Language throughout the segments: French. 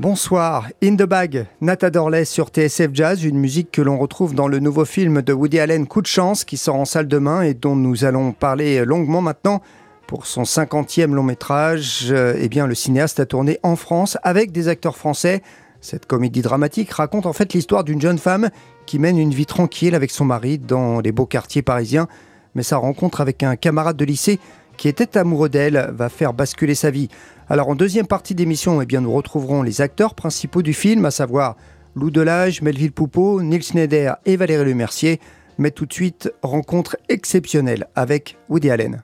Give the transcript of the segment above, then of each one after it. Bonsoir, In the Bag, Nata Dorley sur TSF Jazz, une musique que l'on retrouve dans le nouveau film de Woody Allen, Coup de chance, qui sort en salle demain et dont nous allons parler longuement maintenant. Pour son 50e long métrage, le cinéaste a tourné en France avec des acteurs français. Cette comédie dramatique raconte en fait l'histoire d'une jeune femme qui mène une vie tranquille avec son mari dans les beaux quartiers parisiens. Mais sa rencontre avec un camarade de lycée qui était amoureux d'elle va faire basculer sa vie. Alors en deuxième partie d'émission, nous retrouverons les acteurs principaux du film, à savoir Lou Delage, Melville Poupeau, Nils Schneider et Valérie Lemercier. Mais tout de suite, rencontre exceptionnelle avec Woody Allen.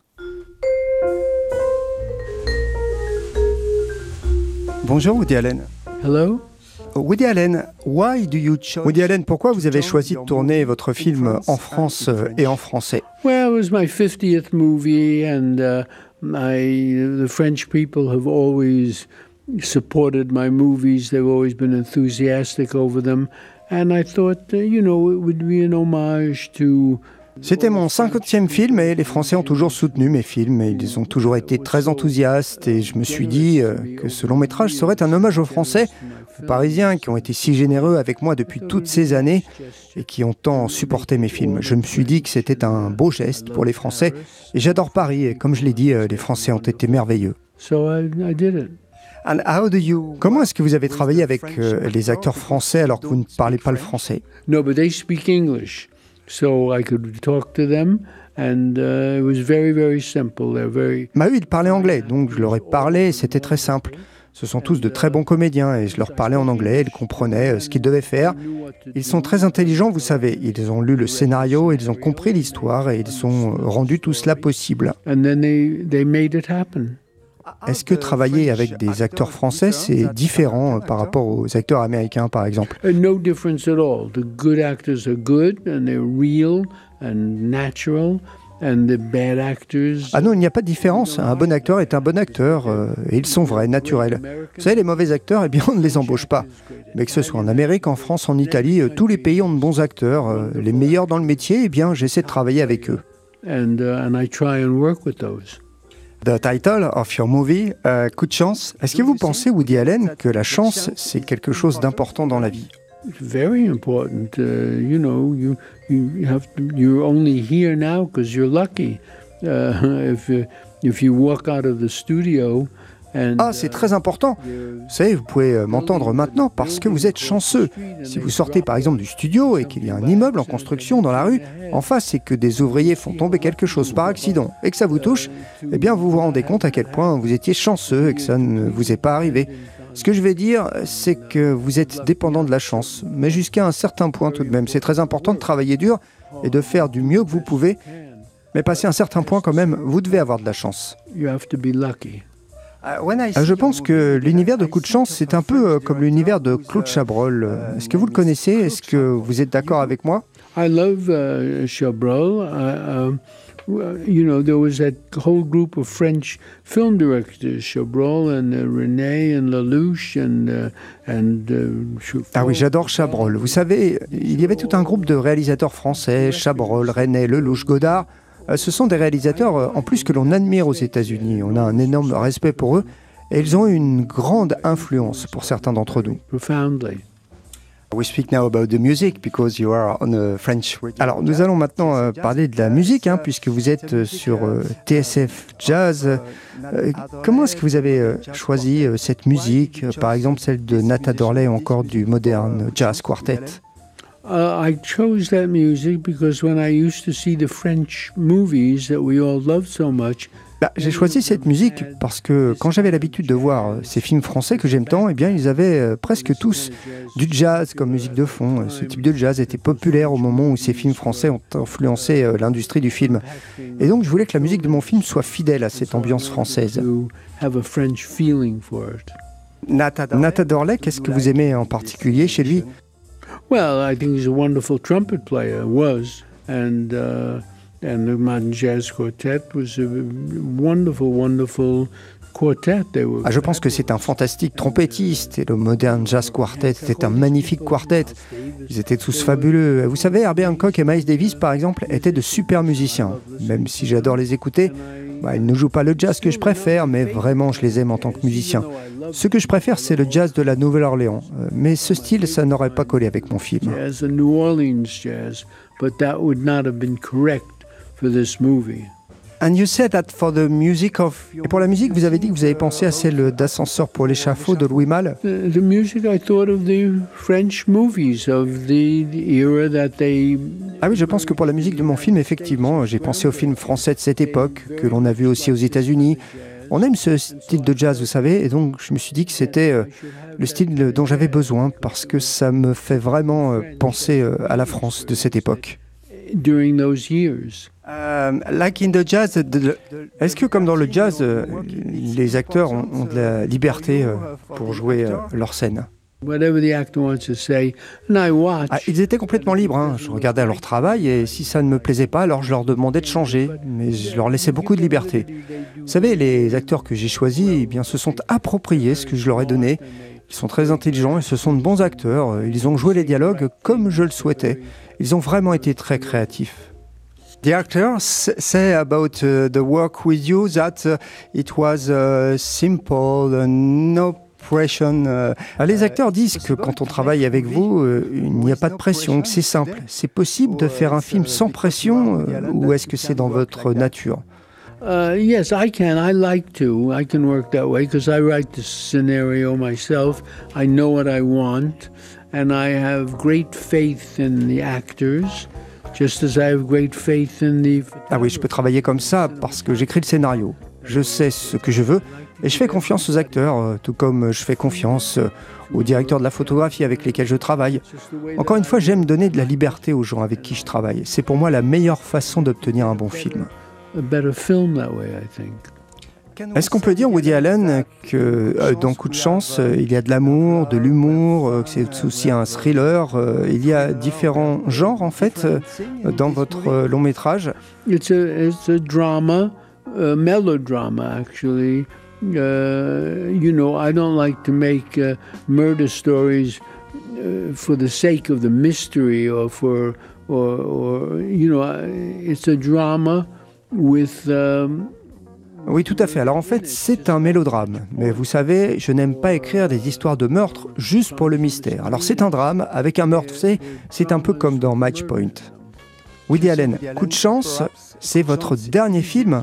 Bonjour Woody Allen. Hello. Woody Allen, why do you choose... Woody Allen, pourquoi vous avez choisi de tourner votre film en France et en français? Well, it was my 50th movie and the French people have always supported my movies. They've always been enthusiastic over them and I thought, it would be an homage to... C'était mon 50e film et les Français ont toujours soutenu mes films et ils ont toujours été très enthousiastes et je me suis dit que ce long métrage serait un hommage aux Français, aux Parisiens qui ont été si généreux avec moi depuis toutes ces années et qui ont tant supporté mes films. Je me suis dit que c'était un beau geste pour les Français et j'adore Paris et comme je l'ai dit, les Français ont été merveilleux. Comment est-ce que vous avez travaillé avec les acteurs français alors que vous ne parlez pas le français? Non, mais ils parlent anglais. So I could talk to them and it was very, very simple. Ils parlaient anglais, donc je leur ai parlé, c'était très simple. Ce sont tous de très bons comédiens et je leur parlais en anglais, ils comprenaient ce qu'ils devaient faire. Ils sont très intelligents, vous savez, ils ont lu le scénario, ils ont compris l'histoire et ils ont rendu tout cela possible. And then they made it happen. Est-ce que travailler avec des acteurs français, c'est différent par rapport aux acteurs américains, par exemple? No difference at all. The good actors are good and they're real and natural. And the bad actors... Ah non, il n'y a pas de différence. Un bon acteur est un bon acteur. Et ils sont vrais, naturels. Vous savez, les mauvais acteurs, on ne les embauche pas. Mais que ce soit en Amérique, en France, en Italie, tous les pays ont de bons acteurs. Les meilleurs dans le métier, j'essaie de travailler avec eux. And I try and work with those. The title of your movie, Coup de chance. Est-ce que vous pensez, Woody Allen, que la chance, c'est quelque chose d'important dans la vie? Very important. You have to, you're only here now because you're lucky. If you walk out of the studio. C'est très important. Vous savez, vous pouvez m'entendre maintenant parce que vous êtes chanceux. Si vous sortez par exemple du studio et qu'il y a un immeuble en construction dans la rue, en face et que des ouvriers font tomber quelque chose par accident et que ça vous touche, vous vous rendez compte à quel point vous étiez chanceux et que ça ne vous est pas arrivé. Ce que je vais dire, c'est que vous êtes dépendant de la chance, mais jusqu'à un certain point tout de même. C'est très important de travailler dur et de faire du mieux que vous pouvez, mais passer un certain point quand même, vous devez avoir de la chance. You have to be lucky. Je pense que l'univers de Coup de chance, c'est un peu comme l'univers de Claude Chabrol. Est-ce que vous le connaissez? Est-ce que vous êtes d'accord avec moi? I love Chabrol. There was that whole group of French film directors, Chabrol and René and Lelouch and Ah oui, j'adore Chabrol. Vous savez, il y avait tout un groupe de réalisateurs français, Chabrol, René, Lelouch, Godard. Ce sont des réalisateurs en plus que l'on admire aux États-Unis. On a un énorme respect pour eux et ils ont une grande influence pour certains d'entre nous. Alors, nous allons maintenant parler de la musique, puisque vous êtes sur TSF Jazz. Comment est-ce que vous avez choisi cette musique, par exemple celle de Nata Dorley ou encore du Modern Jazz Quartet? I chose that music because when I used to see the French movies that we all loved so much. J'ai choisi cette musique parce que quand j'avais l'habitude de voir ces films français que j'aime tant, ils avaient presque tous du jazz comme musique de fond. Ce type de jazz était populaire au moment où ces films français ont influencé l'industrie du film. Et donc je voulais que la musique de mon film soit fidèle à cette ambiance française. Nata Dorley, qu'est-ce que vous aimez en particulier chez lui? Well, I think he's a wonderful trumpet player, was, and the Modern Jazz Quartet was a wonderful, wonderful quartet. Je pense que c'est un fantastique trompettiste et le Modern Jazz Quartet était un magnifique quartet. Ils étaient tous fabuleux. Vous savez, Herbie Hancock et Miles Davis, par exemple, étaient de super musiciens. Même si j'adore les écouter, Bah, ils ne jouent pas le jazz que je préfère, mais vraiment, je les aime en tant que musicien. Ce que je préfère, c'est le jazz de la Nouvelle-Orléans. Mais ce style, ça n'aurait pas collé avec mon film. Et pour la musique, vous avez dit que vous avez pensé à celle d'Ascenseur pour l'échafaud de Louis Malle. Ah oui, je pense que pour la musique de mon film, effectivement, j'ai pensé aux films français de cette époque, que l'on a vu aussi aux États-Unis. On aime ce style de jazz, vous savez, et donc je me suis dit que c'était le style dont j'avais besoin, parce que ça me fait vraiment penser à la France de cette époque. Est-ce que, comme dans le jazz, les acteurs ont de la liberté pour jouer leur scène? Ils étaient complètement libres, hein. Je regardais leur travail et si ça ne me plaisait pas, alors je leur demandais de changer, mais je leur laissais beaucoup de liberté. Vous savez, les acteurs que j'ai choisis, eh bien, se sont appropriés ce que je leur ai donné. Ils sont très intelligents, ce sont de bons acteurs, ils ont joué les dialogues comme je le souhaitais. Ils ont vraiment été très créatifs. The actors say about the work with you that it was simple, no pressure. Les acteurs disent que quand on travaille avec vous, il n'y a pas de pression, que c'est simple. C'est possible de faire un film sans pression ou est-ce que c'est dans votre nature? Yes, I can. I like to. I can work that way because I write the scenario myself. I know what I want, and I have great faith in the actors. Ah oui, je peux travailler comme ça parce que j'écris le scénario. Je sais ce que je veux et je fais confiance aux acteurs, tout comme je fais confiance aux directeurs de la photographie avec lesquels je travaille. Encore une fois, j'aime donner de la liberté aux gens avec qui je travaille. C'est pour moi la meilleure façon d'obtenir un bon film. Est-ce qu'on peut dire, Woody Allen, que dans Coup de chance, il y a de l'amour, de l'humour, que c'est aussi un thriller, il y a différents genres, en fait, dans votre long métrage? It's a drama, a melodrama, actually. You know, I don't like to make murder stories for the sake of the mystery or for, or you know, it's a drama with... Oui, tout à fait. Alors en fait, c'est un mélodrame. Mais vous savez, je n'aime pas écrire des histoires de meurtre juste pour le mystère. Alors c'est un drame avec un meurtre, c'est un peu comme dans Match Point. Woody Allen, Coup de chance, c'est votre dernier film?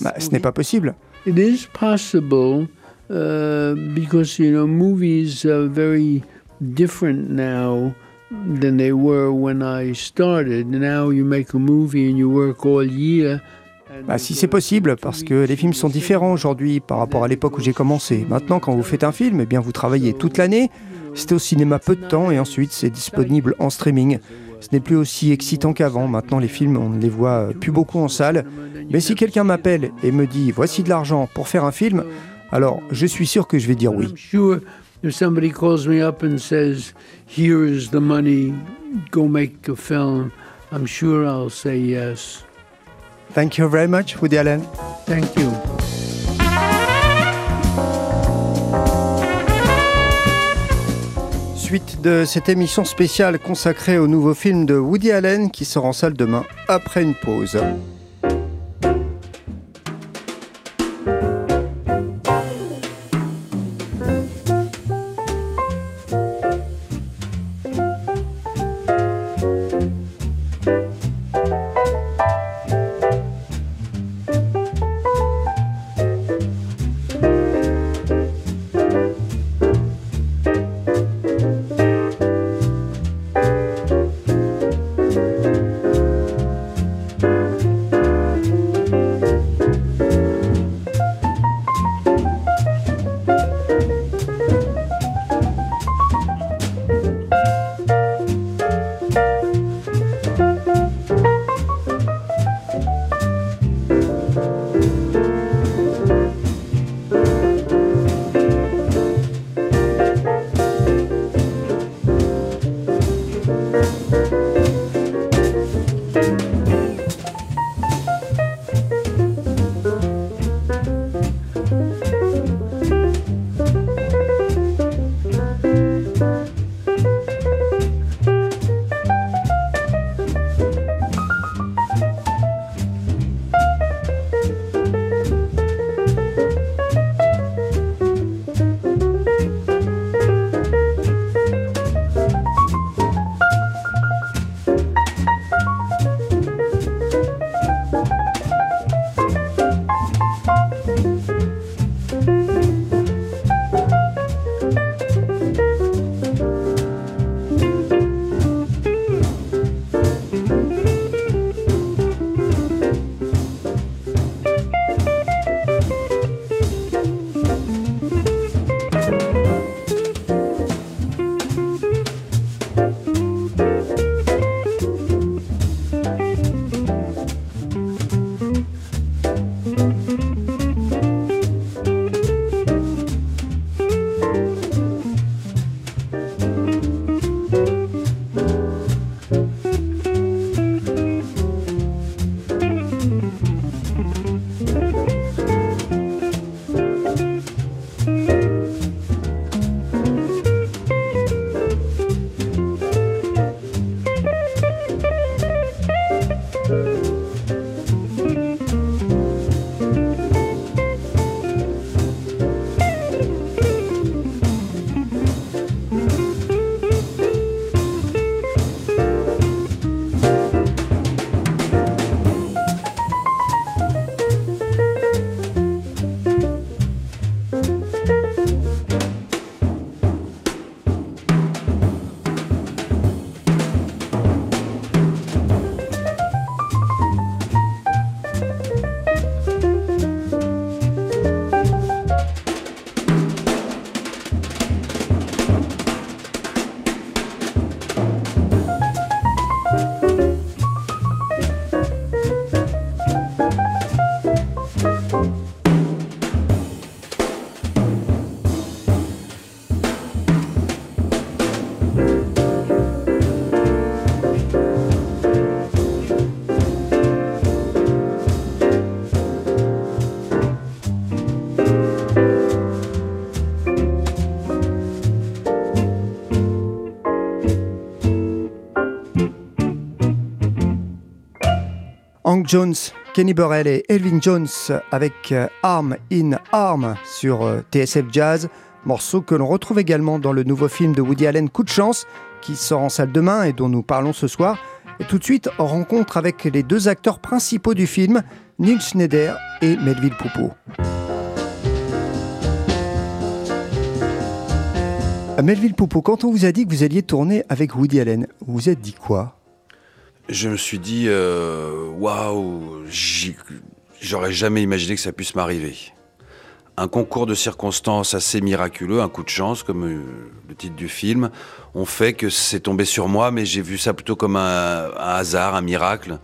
Bah, ce n'est pas possible. It is possible because you know movies are very different now than they were when I started. Now you make a movie and you work all year. Bah, si c'est possible, parce que les films sont différents aujourd'hui par rapport à l'époque où j'ai commencé. Maintenant, quand vous faites un film, eh bien, vous travaillez toute l'année, c'était au cinéma peu de temps et ensuite c'est disponible en streaming. Ce n'est plus aussi excitant qu'avant. Maintenant, les films, on ne les voit plus beaucoup en salle. Mais si quelqu'un m'appelle et me dit « voici de l'argent pour faire un film », alors je suis sûr que je vais dire oui. Thank you very much, Woody Allen. Thank you. Suite de cette émission spéciale consacrée au nouveau film de Woody Allen qui sort en salle demain après une pause. Hank Jones, Kenny Burrell et Elvin Jones avec Arm in Arm sur TSF Jazz, morceau que l'on retrouve également dans le nouveau film de Woody Allen Coup de chance, qui sort en salle demain et dont nous parlons ce soir. Et tout de suite, en rencontre avec les deux acteurs principaux du film, Neil Schneider et Melville Poupeau. Melville Poupeau, quand on vous a dit que vous alliez tourner avec Woody Allen, vous vous êtes dit quoi ? Je me suis dit, waouh, j'aurais jamais imaginé que ça puisse m'arriver. Un concours de circonstances assez miraculeux, un coup de chance, comme le titre du film, ont fait que c'est tombé sur moi, mais j'ai vu ça plutôt comme un hasard, un miracle.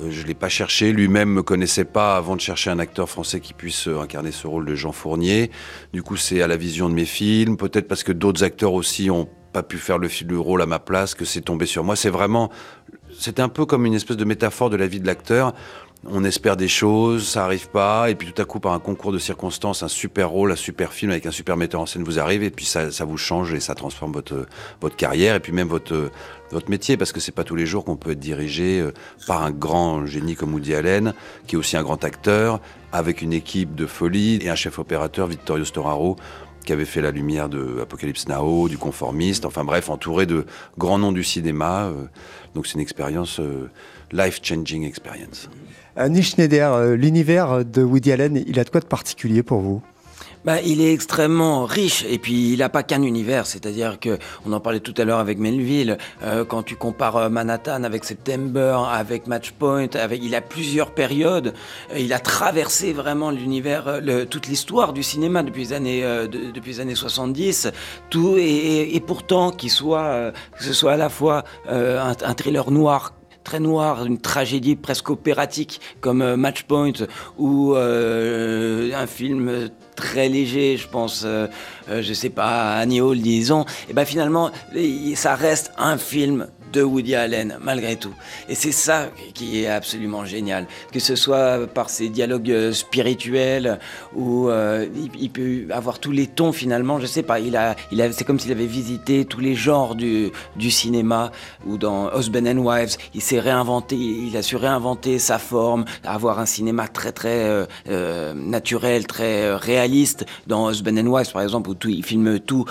Je ne l'ai pas cherché, lui-même ne me connaissait pas avant de chercher un acteur français qui puisse incarner ce rôle de Jean Fournier. Du coup, c'est à la vision de mes films, peut-être parce que d'autres acteurs aussi ont pas pu faire le rôle à ma place, que c'est tombé sur moi. C'est vraiment... C'était un peu comme une espèce de métaphore de la vie de l'acteur. On espère des choses, ça arrive pas, et puis tout à coup, par un concours de circonstances, un super rôle, un super film avec un super metteur en scène vous arrive, et puis ça vous change et ça transforme votre carrière, et puis même votre métier, parce que c'est pas tous les jours qu'on peut être dirigé par un grand génie comme Woody Allen, qui est aussi un grand acteur, avec une équipe de folie, et un chef opérateur, Vittorio Storaro, qui avait fait la lumière de Apocalypse Now, du Conformiste, enfin bref, entouré de grands noms du cinéma. Donc c'est une expérience, life-changing experience. Neil Schneider, l'univers de Woody Allen, il a de quoi de particulier pour vous ? Il est extrêmement riche, et puis il n'a pas qu'un univers, c'est-à-dire que on en parlait tout à l'heure avec Melville, quand tu compares Manhattan avec September, avec Matchpoint, il a plusieurs périodes, il a traversé vraiment l'univers, toute l'histoire du cinéma depuis les années 70, tout, et pourtant que ce soit à la fois un thriller noir, très noir, une tragédie presque opératique comme Matchpoint, ou un film très léger, je pense, Annie Hall, disons, et bien finalement, ça reste un film de Woody Allen, malgré tout. Et c'est ça qui est absolument génial, que ce soit par ses dialogues spirituels, où il peut avoir tous les tons, finalement, je sais pas, c'est comme s'il avait visité tous les genres du cinéma, ou dans Husband and Wives, il a su réinventer sa forme, avoir un cinéma très, très naturel, très réaliste, dans Husband and Wives, par exemple, où il filme tout,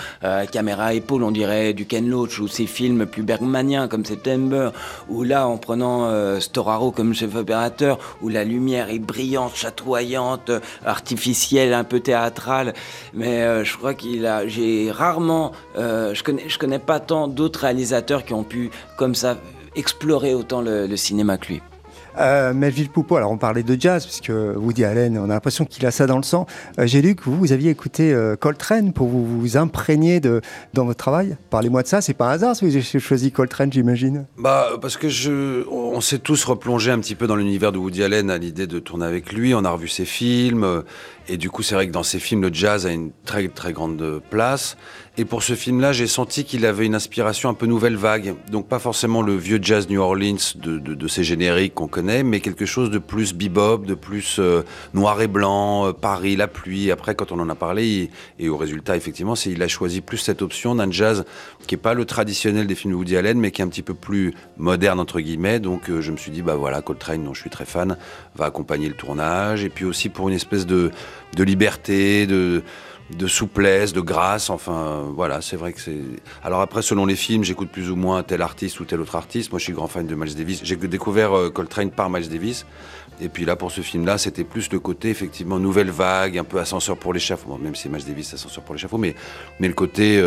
caméra à épaule, on dirait du Ken Loach, ou ses films plus bergmaniens, comme September, ou là, en prenant Storaro comme chef opérateur, où la lumière est brillante, chatoyante, artificielle, un peu théâtrale. Mais je crois j'ai rarement, je connais pas tant d'autres réalisateurs qui ont pu, comme ça, explorer autant le cinéma que lui. Melville Poupeau, alors on parlait de jazz, puisque Woody Allen, on a l'impression qu'il a ça dans le sang. J'ai lu que vous aviez écouté Coltrane pour vous imprégner dans votre travail. Parlez-moi de ça, c'est pas un hasard si vous avez choisi Coltrane, j'imagine. Parce que on s'est tous replongés un petit peu dans l'univers de Woody Allen à l'idée de tourner avec lui, on a revu ses films, et du coup c'est vrai que dans ses films, le jazz a une très très grande place. Et pour ce film-là, j'ai senti qu'il avait une inspiration un peu nouvelle vague. Donc pas forcément le vieux jazz New Orleans de ces génériques qu'on connaît, mais quelque chose de plus bebop, de plus noir et blanc, Paris, la pluie. Après, quand on en a parlé, et au résultat, effectivement, il a choisi plus cette option d'un jazz qui n'est pas le traditionnel des films de Woody Allen, mais qui est un petit peu plus moderne, entre guillemets. Donc je me suis dit, voilà, Coltrane, dont je suis très fan, va accompagner le tournage. Et puis aussi pour une espèce de liberté, de souplesse, de grâce, enfin voilà, c'est vrai que c'est... Alors après, selon les films, j'écoute plus ou moins tel artiste ou tel autre artiste. Moi, je suis grand fan de Miles Davis. J'ai découvert Coltrane par Miles Davis. Et puis là, pour ce film-là, c'était plus le côté, effectivement, nouvelle vague, un peu ascenseur pour l'échafaud. Bon, même si Miles Davis, ascenseur pour l'échafaud, mais le côté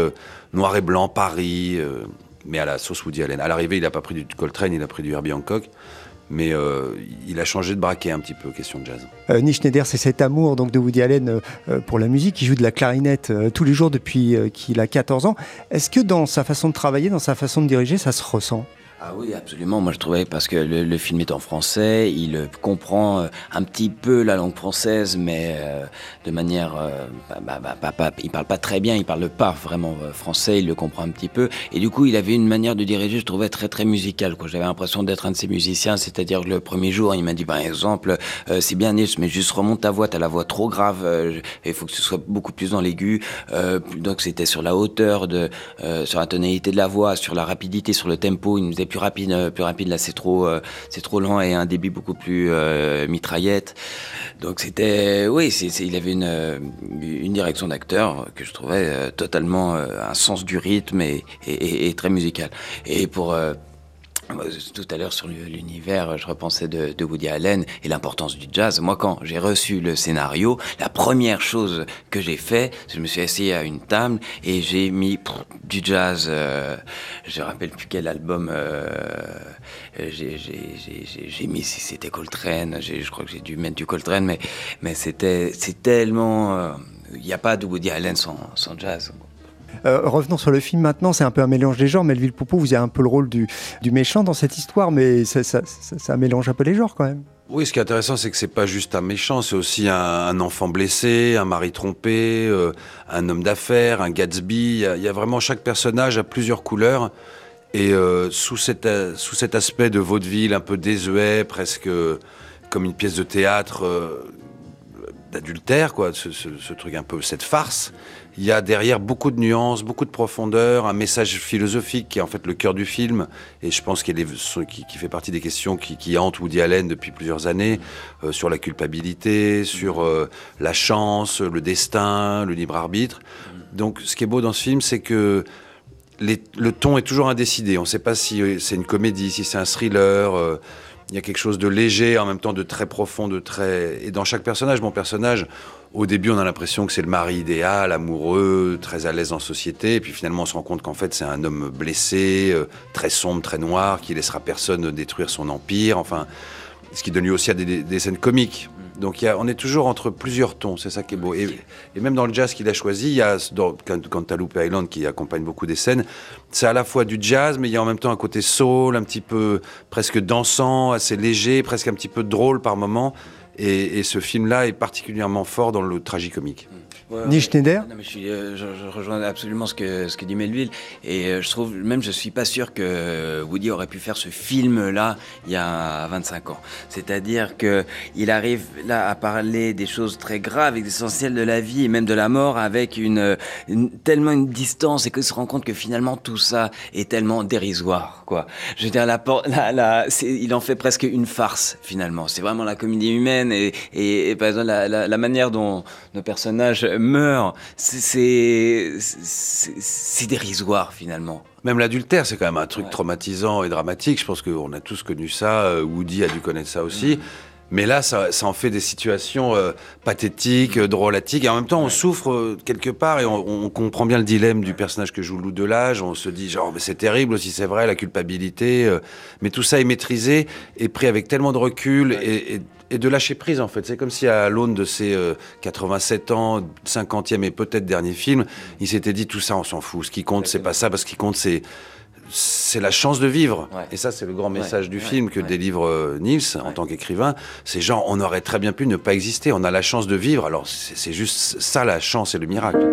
noir et blanc, Paris, mais à la sauce Woody Allen. À l'arrivée, il n'a pas pris du Coltrane, il a pris du Herbie Hancock. Mais il a changé de braquet un petit peu, question de jazz. Neil Schneider, c'est cet amour donc, de Woody Allen pour la musique. Il joue de la clarinette tous les jours depuis qu'il a 14 ans. Est-ce que dans sa façon de travailler, dans sa façon de diriger, ça se ressent ? Ah oui, absolument. Moi, je trouvais, parce que le film est en français, il comprend un petit peu la langue française, mais de manière... il parle pas très bien, il parle pas vraiment français, il le comprend un petit peu. Et du coup, il avait une manière de diriger, je trouvais, très, très musicale, quoi. J'avais l'impression d'être un de ces musiciens, c'est-à-dire que le premier jour, il m'a dit, par exemple, c'est bien, Nils, mais juste remonte ta voix, t'as la voix trop grave, il faut que ce soit beaucoup plus dans l'aigu. Donc, c'était sur la hauteur, sur la tonalité de la voix, sur la rapidité, sur le tempo, il nous faisait plus rapide. Là, c'est trop lent et un débit beaucoup plus mitraillette. Donc c'était, oui, il avait une direction d'acteur que je trouvais totalement un sens du rythme et très musical. Et pour tout à l'heure sur l'univers, je repensais de Woody Allen et l'importance du jazz. Moi, quand j'ai reçu le scénario, la première chose que j'ai fait, je me suis assis à une table et j'ai mis du jazz. Je ne me rappelle plus quel album j'ai mis, si c'était Coltrane. Je crois que j'ai dû mettre du Coltrane, mais c'est tellement... Il n'y a pas de Woody Allen sans jazz. Revenons sur le film maintenant, c'est un peu un mélange des genres. Melville Poupaud, vous avez un peu le rôle du méchant dans cette histoire, mais ça mélange un peu les genres quand même. Oui, ce qui est intéressant, c'est que c'est pas juste un méchant, c'est aussi un enfant blessé, un mari trompé, un homme d'affaires, un Gatsby. Il y a vraiment chaque personnage à plusieurs couleurs. Et sous cet aspect de vaudeville un peu désuet, presque comme une pièce de théâtre... d'adultère, quoi, ce truc un peu, cette farce, il y a derrière beaucoup de nuances, beaucoup de profondeur, un message philosophique qui est en fait le cœur du film, et je pense qu'il fait partie des questions qui hantent Woody Allen depuis plusieurs années, sur la culpabilité, sur la chance, le destin, le libre arbitre. Donc ce qui est beau dans ce film, c'est que le ton est toujours indécidé, on ne sait pas si c'est une comédie, si c'est un thriller... Il y a quelque chose de léger, en même temps de très profond, de très... Et dans chaque personnage, mon personnage, au début, on a l'impression que c'est le mari idéal, amoureux, très à l'aise en société. Et puis finalement, on se rend compte qu'en fait, c'est un homme blessé, très sombre, très noir, qui laissera personne détruire son empire. Enfin, ce qui donne lieu aussi à des scènes comiques. Donc on est toujours entre plusieurs tons, c'est ça qui est beau. Et même dans le jazz qu'il a choisi, il y a Cantaloupe Island qui accompagne beaucoup des scènes, c'est à la fois du jazz, mais il y a en même temps un côté soul, un petit peu presque dansant, assez léger, presque un petit peu drôle par moment. Et ce film-là est particulièrement fort dans le tragicomique. Ni Schneider ? Non, mais je rejoins absolument ce que dit Melville. Et je trouve, même je suis pas sûr que Woody aurait pu faire ce film-là il y a 25 ans. C'est-à-dire qu'il arrive là à parler des choses très graves, essentielles de la vie et même de la mort avec tellement une distance et qu'il se rend compte que finalement tout ça est tellement dérisoire, quoi. Je veux dire, il en fait presque une farce finalement. C'est vraiment la comédie humaine et par exemple la manière dont nos personnages meurt, c'est dérisoire finalement. Même l'adultère, c'est quand même un truc traumatisant et dramatique. Je pense qu'on a tous connu ça. Woody a dû connaître ça aussi. Mais là, ça en fait des situations pathétiques, drôlatiques. Et en même temps, on souffre quelque part et on comprend bien le dilemme du personnage que joue Loup de l'âge. On se dit, genre, mais c'est terrible aussi, c'est vrai, la culpabilité. Mais tout ça est maîtrisé et pris avec tellement de recul et de lâcher prise, en fait. C'est comme si, à l'aune de ses 87 ans, 50e et peut-être dernier film, il s'était dit, tout ça, on s'en fout. Ce qui compte, c'est pas ça, parce que ce qui compte, c'est la chance de vivre. Ouais. Et ça, c'est le grand message du film que délivre Niels en tant qu'écrivain. C'est genre, on aurait très bien pu ne pas exister. On a la chance de vivre. Alors, c'est juste ça, la chance et le miracle.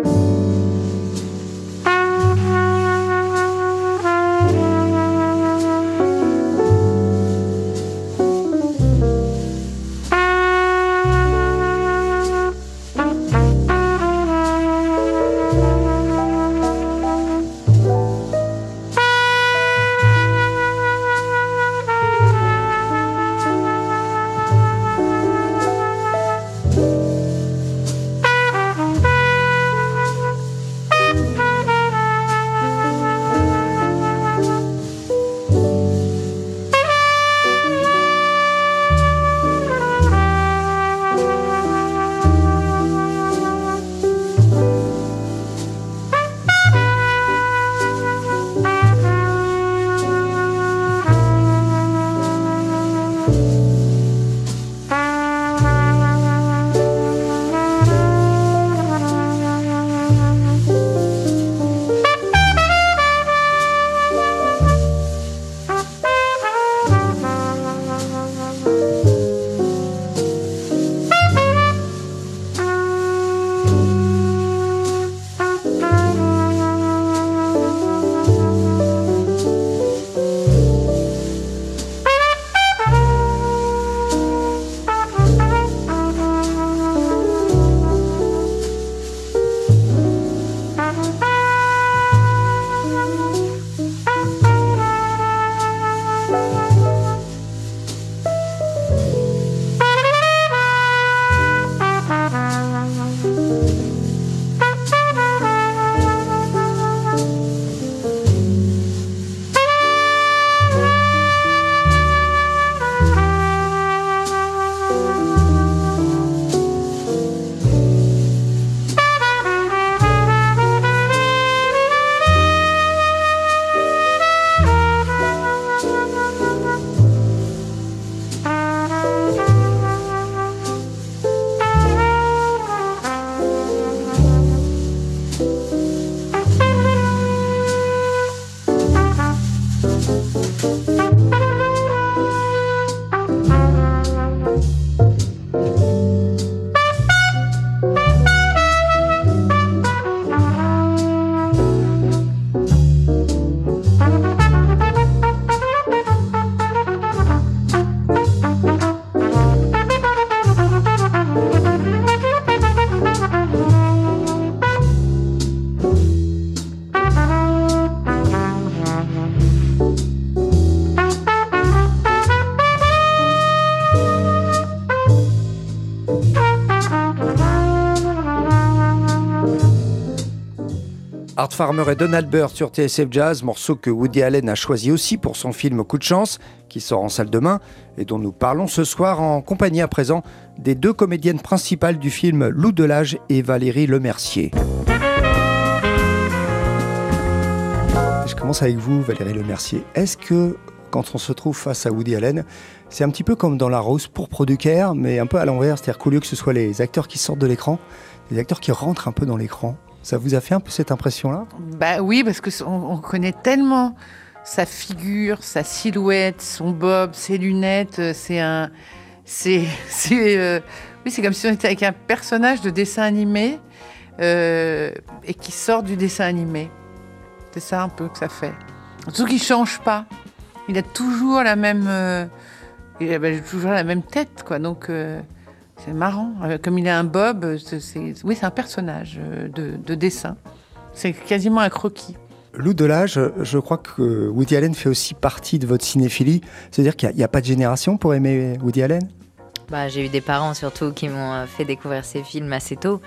Art Farmer et Donald Byrd sur TSF Jazz, morceau que Woody Allen a choisi aussi pour son film Coup de chance, qui sort en salle demain et dont nous parlons ce soir en compagnie à présent des deux comédiennes principales du film, Lou Delage et Valérie Lemercier. Je commence avec vous, Valérie Lemercier. Est-ce que, quand on se trouve face à Woody Allen, c'est un petit peu comme dans La Rose pourpre du Caire, mais un peu à l'envers, c'est-à-dire qu'au lieu que ce soit les acteurs qui sortent de l'écran, les acteurs qui rentrent un peu dans l'écran? Ça vous a fait un peu cette impression-là ? Bah oui, parce qu'on connaît tellement sa figure, sa silhouette, son bob, ses lunettes. Oui, c'est comme si on était avec un personnage de dessin animé et qui sort du dessin animé. C'est ça un peu que ça fait. Surtout qu'il ne change pas. Il a toujours la même, tête, quoi. Donc. C'est marrant, comme il a un bob, c'est un personnage de dessin. C'est quasiment un croquis. Lou Delage, je crois que Woody Allen fait aussi partie de votre cinéphilie. C'est-à-dire qu'il n'y a pas de génération pour aimer Woody Allen ? Bah, j'ai eu des parents surtout qui m'ont fait découvrir ses films assez tôt.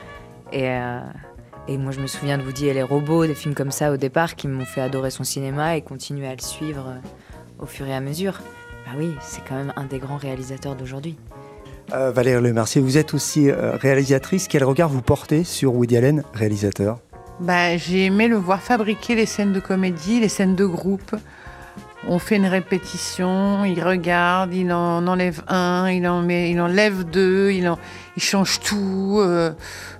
Et moi je me souviens de Woody et les robots, des films comme ça au départ qui m'ont fait adorer son cinéma et continuer à le suivre au fur et à mesure. Bah oui, c'est quand même un des grands réalisateurs d'aujourd'hui. Valérie Lemercier, vous êtes aussi réalisatrice. Quel regard vous portez sur Woody Allen, réalisateur ? J'ai aimé le voir fabriquer les scènes de comédie, les scènes de groupe. On fait une répétition, il regarde, il en enlève un, il enlève deux, il change tout.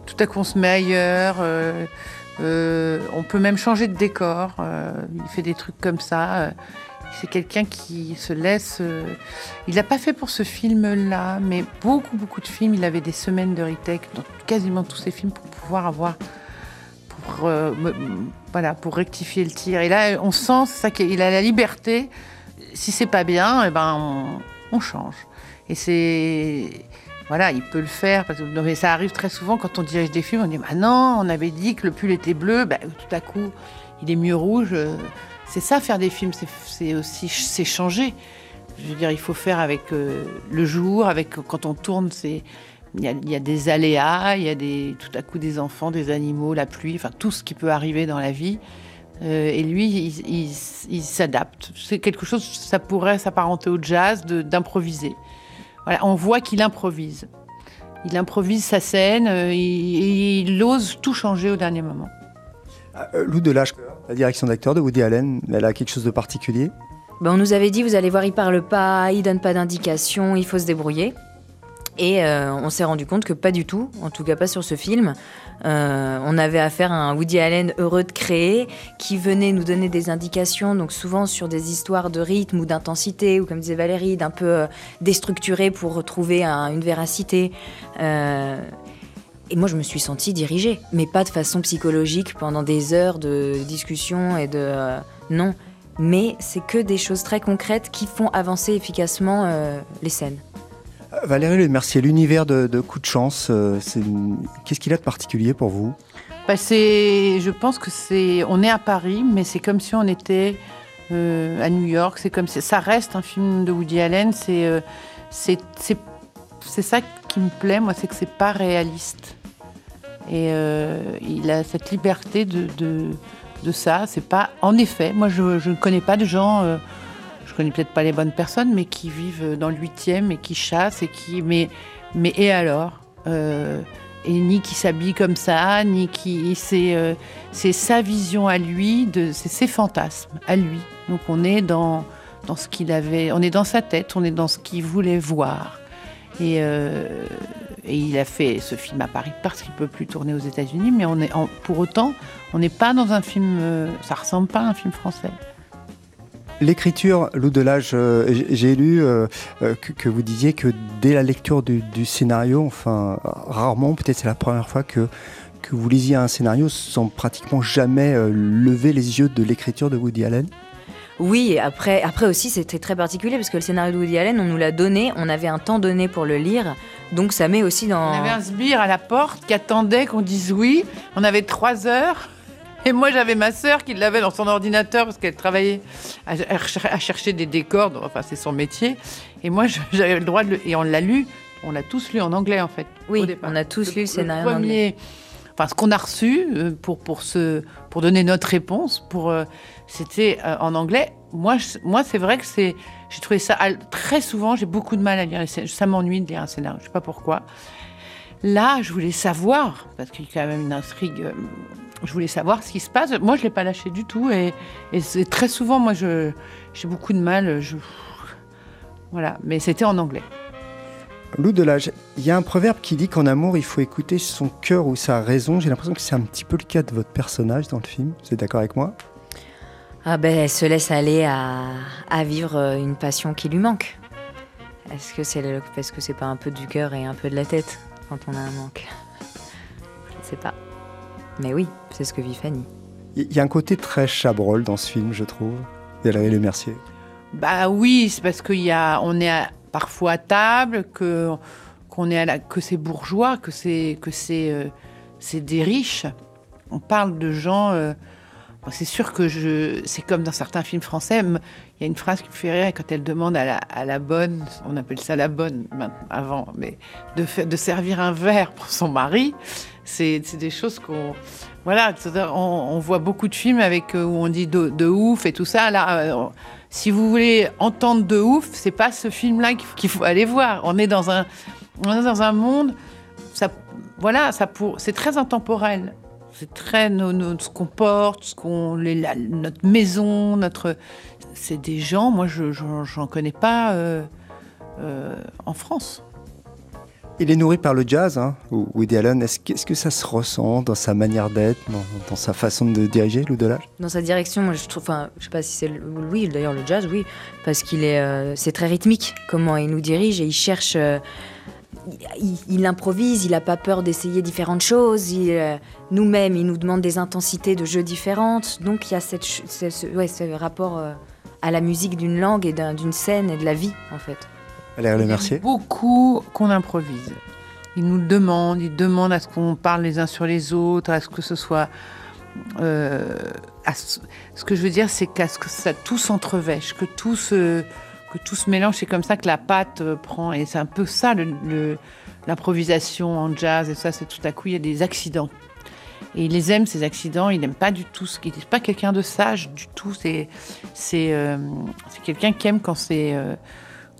Tout à coup, on se met ailleurs. On peut même changer de décor. Il fait des trucs comme ça. C'est quelqu'un qui se laisse... Il l'a pas fait pour ce film-là, mais beaucoup de films. Il avait des semaines de retake dans quasiment tous ses films pour pouvoir avoir... pour rectifier le tir. Et là, on sent ça qu'il a la liberté. Si c'est pas bien, on change. Et c'est... Voilà, il peut le faire. Mais ça arrive très souvent quand on dirige des films, on dit « Ah non, on avait dit que le pull était bleu. » Tout à coup, il est mieux rouge... C'est ça, faire des films, c'est aussi changer. Je veux dire, il faut faire avec le jour, quand on tourne, il y a des aléas, il y a tout à coup des enfants, des animaux, la pluie, enfin tout ce qui peut arriver dans la vie. Et lui, il s'adapte. C'est quelque chose, ça pourrait s'apparenter au jazz, d'improviser. Voilà, on voit qu'il improvise. Il improvise sa scène et il ose tout changer au dernier moment. Lou Delage, la direction d'acteur de Woody Allen, elle a quelque chose de particulier ? On nous avait dit, vous allez voir, il parle pas, il donne pas d'indications, il faut se débrouiller. Et on s'est rendu compte que pas du tout, en tout cas pas sur ce film. On avait affaire à un Woody Allen heureux de créer, qui venait nous donner des indications, donc souvent sur des histoires de rythme ou d'intensité, ou comme disait Valérie, d'un peu déstructuré pour retrouver une véracité. Et moi, je me suis sentie dirigée, mais pas de façon psychologique pendant des heures de discussion et de... non, mais c'est que des choses très concrètes qui font avancer efficacement les scènes. Valérie Lemercier, l'univers de Coup de chance, qu'est-ce qu'il a de particulier pour vous ? Je pense que on est à Paris, mais c'est comme si on était à New York. C'est comme si... Ça reste un film de Woody Allen, c'est ça qui me plaît, moi, c'est que c'est pas réaliste. Et il a cette liberté de ça. C'est pas... En effet, moi, je ne connais pas de gens... je connais peut-être pas les bonnes personnes, mais qui vivent dans le 8e et qui chassent et qui... Mais et alors et ni qui s'habille comme ça, ni qui... c'est sa vision à lui, c'est ses fantasmes à lui. Donc on est dans ce qu'il avait... On est dans sa tête, on est dans ce qu'il voulait voir. Et il a fait ce film à Paris parce qu'il ne peut plus tourner aux États-Unis, mais pour autant, on n'est pas dans un film... ça ne ressemble pas à un film français. L'écriture, Lou Delage, j'ai lu que vous disiez que dès la lecture du scénario, enfin, rarement, peut-être c'est la première fois que vous lisiez un scénario sans pratiquement jamais lever les yeux de l'écriture de Woody Allen. Oui, après aussi, c'était très particulier parce que le scénario de Woody Allen, on nous l'a donné, on avait un temps donné pour le lire, donc ça met aussi dans... On avait un sbire à la porte qui attendait qu'on dise oui, on avait 3 heures, et moi j'avais ma sœur qui l'avait dans son ordinateur parce qu'elle travaillait à chercher des décors, enfin c'est son métier, et moi j'avais le droit de le... Et on l'a tous lu en anglais en fait, oui, au départ. On a tous lu le scénario en anglais. enfin ce qu'on a reçu pour donner notre réponse, c'était en anglais. Moi, c'est vrai que j'ai trouvé ça très souvent, j'ai beaucoup de mal à lire, ça m'ennuie de lire un scénario, je sais pas pourquoi. Là, je voulais savoir, parce qu'il y a quand même une intrigue, je voulais savoir ce qui se passe. Moi, je l'ai pas lâché du tout, et c'est très souvent, moi, j'ai beaucoup de mal, voilà, mais c'était en anglais. Lou Delage, il y a un proverbe qui dit qu'en amour, il faut écouter son cœur ou sa raison. J'ai l'impression que c'est un petit peu le cas de votre personnage dans le film. Vous êtes d'accord avec moi ? Ah ben, elle se laisse aller à vivre une passion qui lui manque. Est-ce que c'est pas un peu du cœur et un peu de la tête quand on a un manque ? Je ne sais pas. Mais oui, c'est ce que vit Fanny. Il y a un côté très Chabrol dans ce film, je trouve. Valérie Le Mercier. Bah oui, c'est parce qu'on est parfois à table, que c'est bourgeois, que c'est des riches. On parle de gens. C'est sûr que c'est comme dans certains films français. Il y a une phrase qui me fait rire quand elle demande à la bonne, on appelle ça la bonne avant, mais de servir un verre pour son mari. C'est des choses qu'on. Voilà, on voit beaucoup de films où on dit de ouf et tout ça. Là, si vous voulez entendre de ouf, c'est pas ce film-là qu'il faut aller voir. On est dans un monde, c'est très intemporel. C'est très ce qu'on porte, notre maison, c'est des gens. Moi, j'en connais pas en France. Il est nourri par le jazz, hein, Woody Allen. Est-ce que ça se ressent dans sa manière d'être, dans sa façon de diriger, Lou Delage ? Dans sa direction, moi, je trouve. Enfin, je sais pas si c'est. Oui, d'ailleurs, le jazz, oui, parce qu'il est. C'est très rythmique comment il nous dirige et il cherche. Il improvise, il n'a pas peur d'essayer différentes choses. Nous-mêmes, il nous demande des intensités de jeu différentes. Donc, il y a ce rapport à la musique d'une langue et d'une scène et de la vie, en fait. Le Mercier. Il y a beaucoup qu'on improvise. Il nous demande, à ce qu'on parle les uns sur les autres, à ce que ce soit. Ce que je veux dire, c'est qu'à ce que ça tout s'entrevêche, que tout se mélange. C'est comme ça que la pâte prend. Et c'est un peu ça, l'improvisation en jazz. Et ça, c'est tout à coup, il y a des accidents. Et il les aime, ces accidents. Il n'aime pas du tout ce qu'il dit. C'est pas quelqu'un de sage du tout. C'est quelqu'un qui aime quand c'est.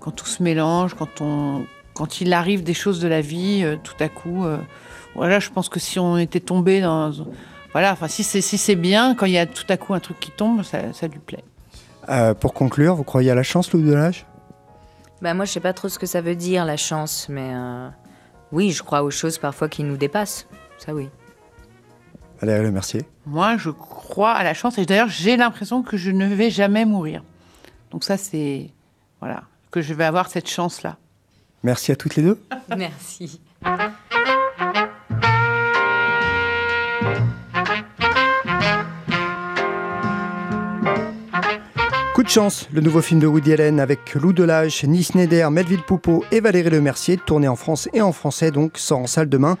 Quand tout se mélange, quand il arrive des choses de la vie, tout à coup, voilà, je pense que si on était tombé dans, si c'est bien, quand il y a tout à coup un truc qui tombe, ça lui plaît. Pour conclure, vous croyez à la chance, Lou Delage ? Bah moi, je sais pas trop ce que ça veut dire la chance, mais oui, je crois aux choses parfois qui nous dépassent, ça oui. Valérie Le Mercier. Moi, je crois à la chance et d'ailleurs, j'ai l'impression que je ne vais jamais mourir. Donc ça, c'est voilà. Que je vais avoir cette chance-là. Merci à toutes les deux. Merci. Coup de chance, le nouveau film de Woody Allen avec Lou Delage, Nice Schneider, Melville Poupeau et Valérie Le Mercier, tourné en France et en français, donc sort en salle demain.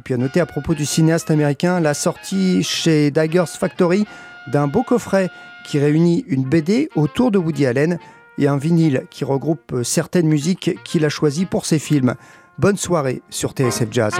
Et puis à noter à propos du cinéaste américain, la sortie chez Daggers Factory d'un beau coffret qui réunit une BD autour de Woody Allen et un vinyle qui regroupe certaines musiques qu'il a choisies pour ses films. Bonne soirée sur TSF Jazz.